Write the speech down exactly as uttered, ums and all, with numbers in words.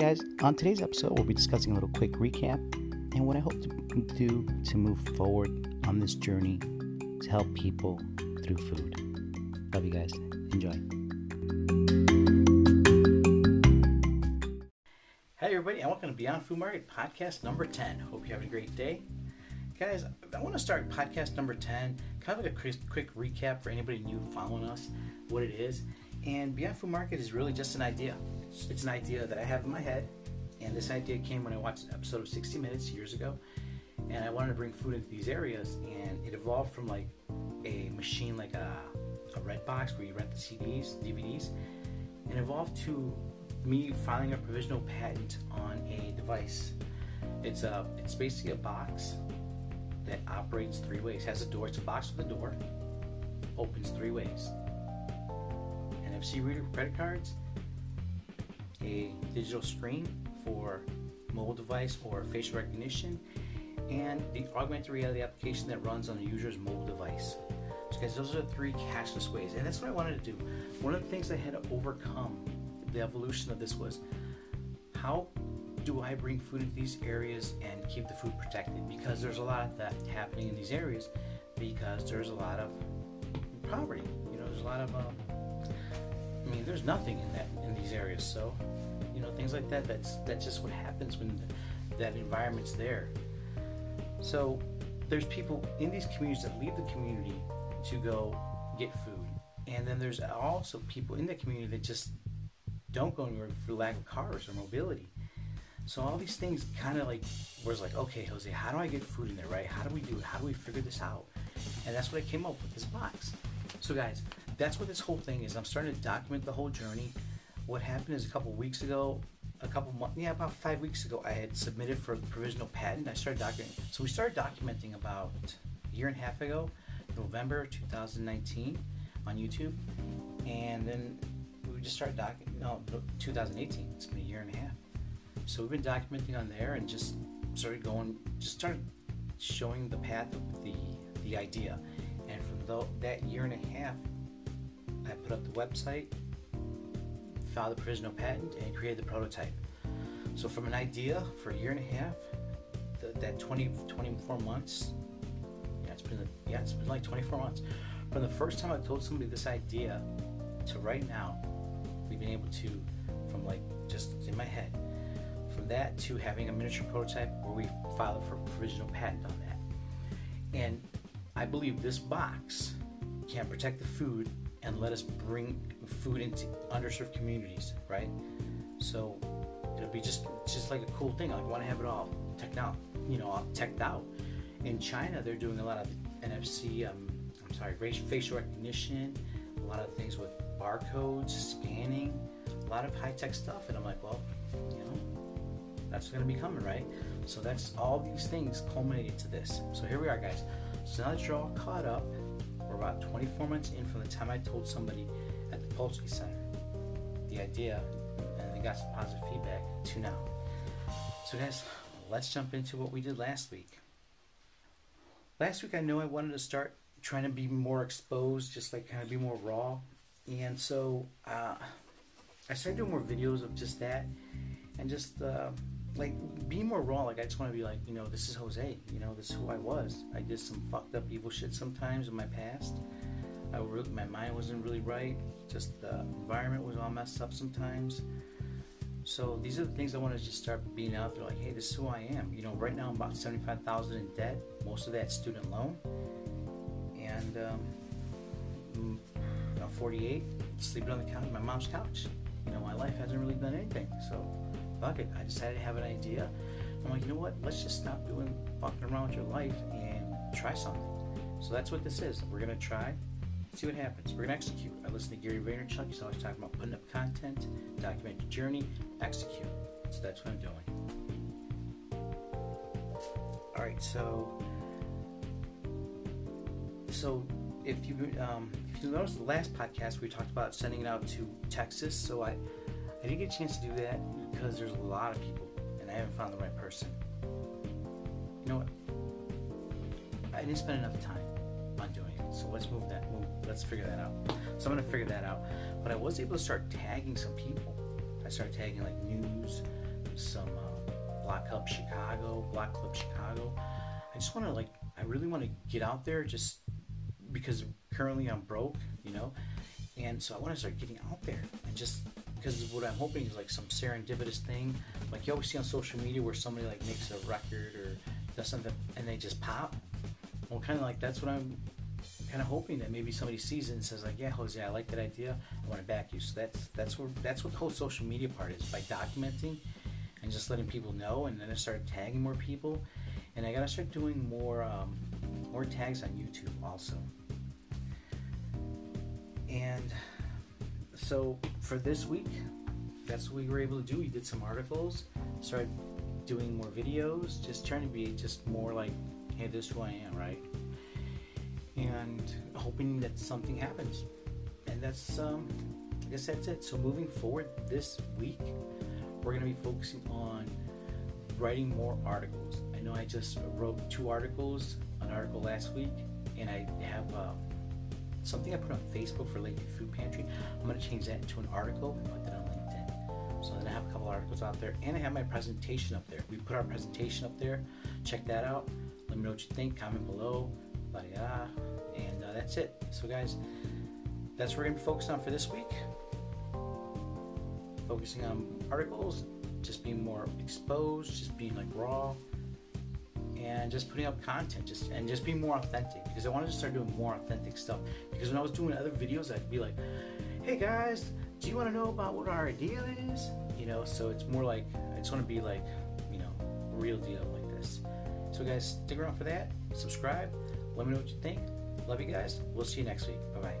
guys, on today's episode, we'll be discussing a little quick recap and what I hope to do to move forward on this journey to help people through food. Love you guys. Enjoy. Hi, everybody, and welcome to Beyond Food Market podcast number ten. Hope you're having a great day. Guys, I want to start podcast number ten, kind of like a quick recap for anybody new following us, what it is. And Beyond Food Market is really just an idea. It's an idea that I have in my head, and this idea came when I watched an episode of sixty minutes years ago, and I wanted to bring food into these areas, and it evolved from like a machine, like a, a red box where you rent the C Ds, D V Ds, and evolved to me filing a provisional patent on a device. It's a, it's basically a box that operates three ways. It has a door. It's a box with a door. Opens three ways. An N F C reader for credit cards, a digital screen for mobile device or facial recognition, and the augmented reality application that runs on the user's mobile device. So guys, those are the three cashless ways, and that's what I wanted to do. One of the things I had to overcome, the evolution of this, was how do I bring food into these areas and keep the food protected? Because there's a lot of that happening in these areas, because there's a lot of poverty. You know, there's a lot of, um, I mean, there's nothing in that in these areas. So, you know, things like that. That's that's just what happens when the, that environment's there. So, there's people in these communities that leave the community to go get food, and then there's also people in the community that just don't go anywhere for lack of cars or mobility. So all these things kind of like was like, okay, Jose, how do I get food in there, right? How do we do it? How do we figure this out? And that's what I came up with, this box. So guys, that's what this whole thing is. I'm starting to document the whole journey. What happened is a couple weeks ago, a couple months, yeah, about five weeks ago, I had submitted for a provisional patent. I started documenting. So we started documenting about a year and a half ago, November two thousand nineteen, on YouTube. And then we just started documenting, no, two thousand eighteen. It's been a year and a half. So we've been documenting on there and just started going, just started showing the path of the, the idea. And from the, that year and a half, I put up the website, filed the provisional patent, and created the prototype. So from an idea for a year and a half, the, that twenty, twenty-four months, yeah it's, been, yeah, it's been like twenty-four months. From the first time I told somebody this idea to right now, we've been able to, from like just in my head, from that to having a miniature prototype where we filed for a provisional patent on that. And I believe this box can protect the food and let us bring food into underserved communities, right? So it'll be just just like a cool thing. I want to have it all teched out, you know, all teched out. In China, they're doing a lot of N F C, um, I'm sorry, facial recognition, a lot of things with barcodes, scanning, a lot of high-tech stuff. And I'm like, well, you know, that's going to be coming, right? So that's all these things culminated to this. So here we are, guys. So now that you're all caught up, we're about twenty-four months in from the time I told somebody at the Polsky Center the idea, and they got some positive feedback, to now. So guys, let's jump into what we did last week. Last week, I know I wanted to start trying to be more exposed, just like kind of be more raw. And so uh, I started doing more videos of just that. And just uh, like be more raw. Like I just want to be like, you know, this is Jose. You know, this is who I was. I did some fucked up, evil shit sometimes in my past. I really, my mind wasn't really right. Just the environment was all messed up sometimes. So these are the things I want to just start being out there. Like, hey, this is who I am. You know, right now I'm about seventy-five thousand in debt. Most of that student loan. And um, I'm forty-eight, sleeping on the couch, my mom's couch. You know, my life hasn't really done anything. So. Bucket. I decided to have an idea. I'm like, you know what? Let's just stop doing fucking around with your life and try something. So that's what this is. We're gonna try, see what happens. We're gonna execute. I listen to Gary Vaynerchuk. He's always talking about putting up content, document your journey, execute. So that's what I'm doing. All right. So, so if you um, if you noticed the last podcast, we talked about sending it out to Texas. So I. I didn't get a chance to do that because there's a lot of people and I haven't found the right person. You know what? I didn't spend enough time on doing it, so let's move that. Move, let's figure that out. So I'm going to figure that out. But I was able to start tagging some people. I started tagging like news, some uh, Block Club Chicago, Block Club Chicago. I just want to like, I really want to get out there just because currently I'm broke, you know, and so I want to start getting out there and just because what I'm hoping is like some serendipitous thing, like you always see on social media where somebody like makes a record or does something and they just pop. Well, kind of like that's what I'm kind of hoping that maybe somebody sees it and says like, yeah, Jose, I like that idea. I want to back you. So that's that's what that's what the whole social media part is, by documenting and just letting people know, and then I start tagging more people, and I gotta start doing more um, more tags on YouTube also. And so for this week, that's what we were able to do. We did some articles, started doing more videos, just trying to be just more like, hey, this is who I am, right? And hoping that something happens. And that's, um, I guess that's it. So moving forward this week, we're going to be focusing on writing more articles. I know I just wrote two articles, an article last week, and I have uh, something I put on Facebook for Lakeview Food Pantry. I'm going to change that into an article and put that on LinkedIn. So then I have a couple articles out there, and I have my presentation up there. We put our presentation up there. Check that out. Let me know what you think. Comment below. Blah, blah, blah. And uh, that's it. So guys, that's what we're going to be focused on for this week. Focusing on articles, just being more exposed, just being like raw, and just putting up content, just and just being more authentic, because I wanted to start doing more authentic stuff. Because when I was doing other videos, I'd be like, hey guys, do you want to know about what our idea is? You know, so it's more like, I just want to be like, you know, real deal like this. So guys, stick around for that. Subscribe. Let me know what you think. Love you guys. We'll see you next week. Bye-bye.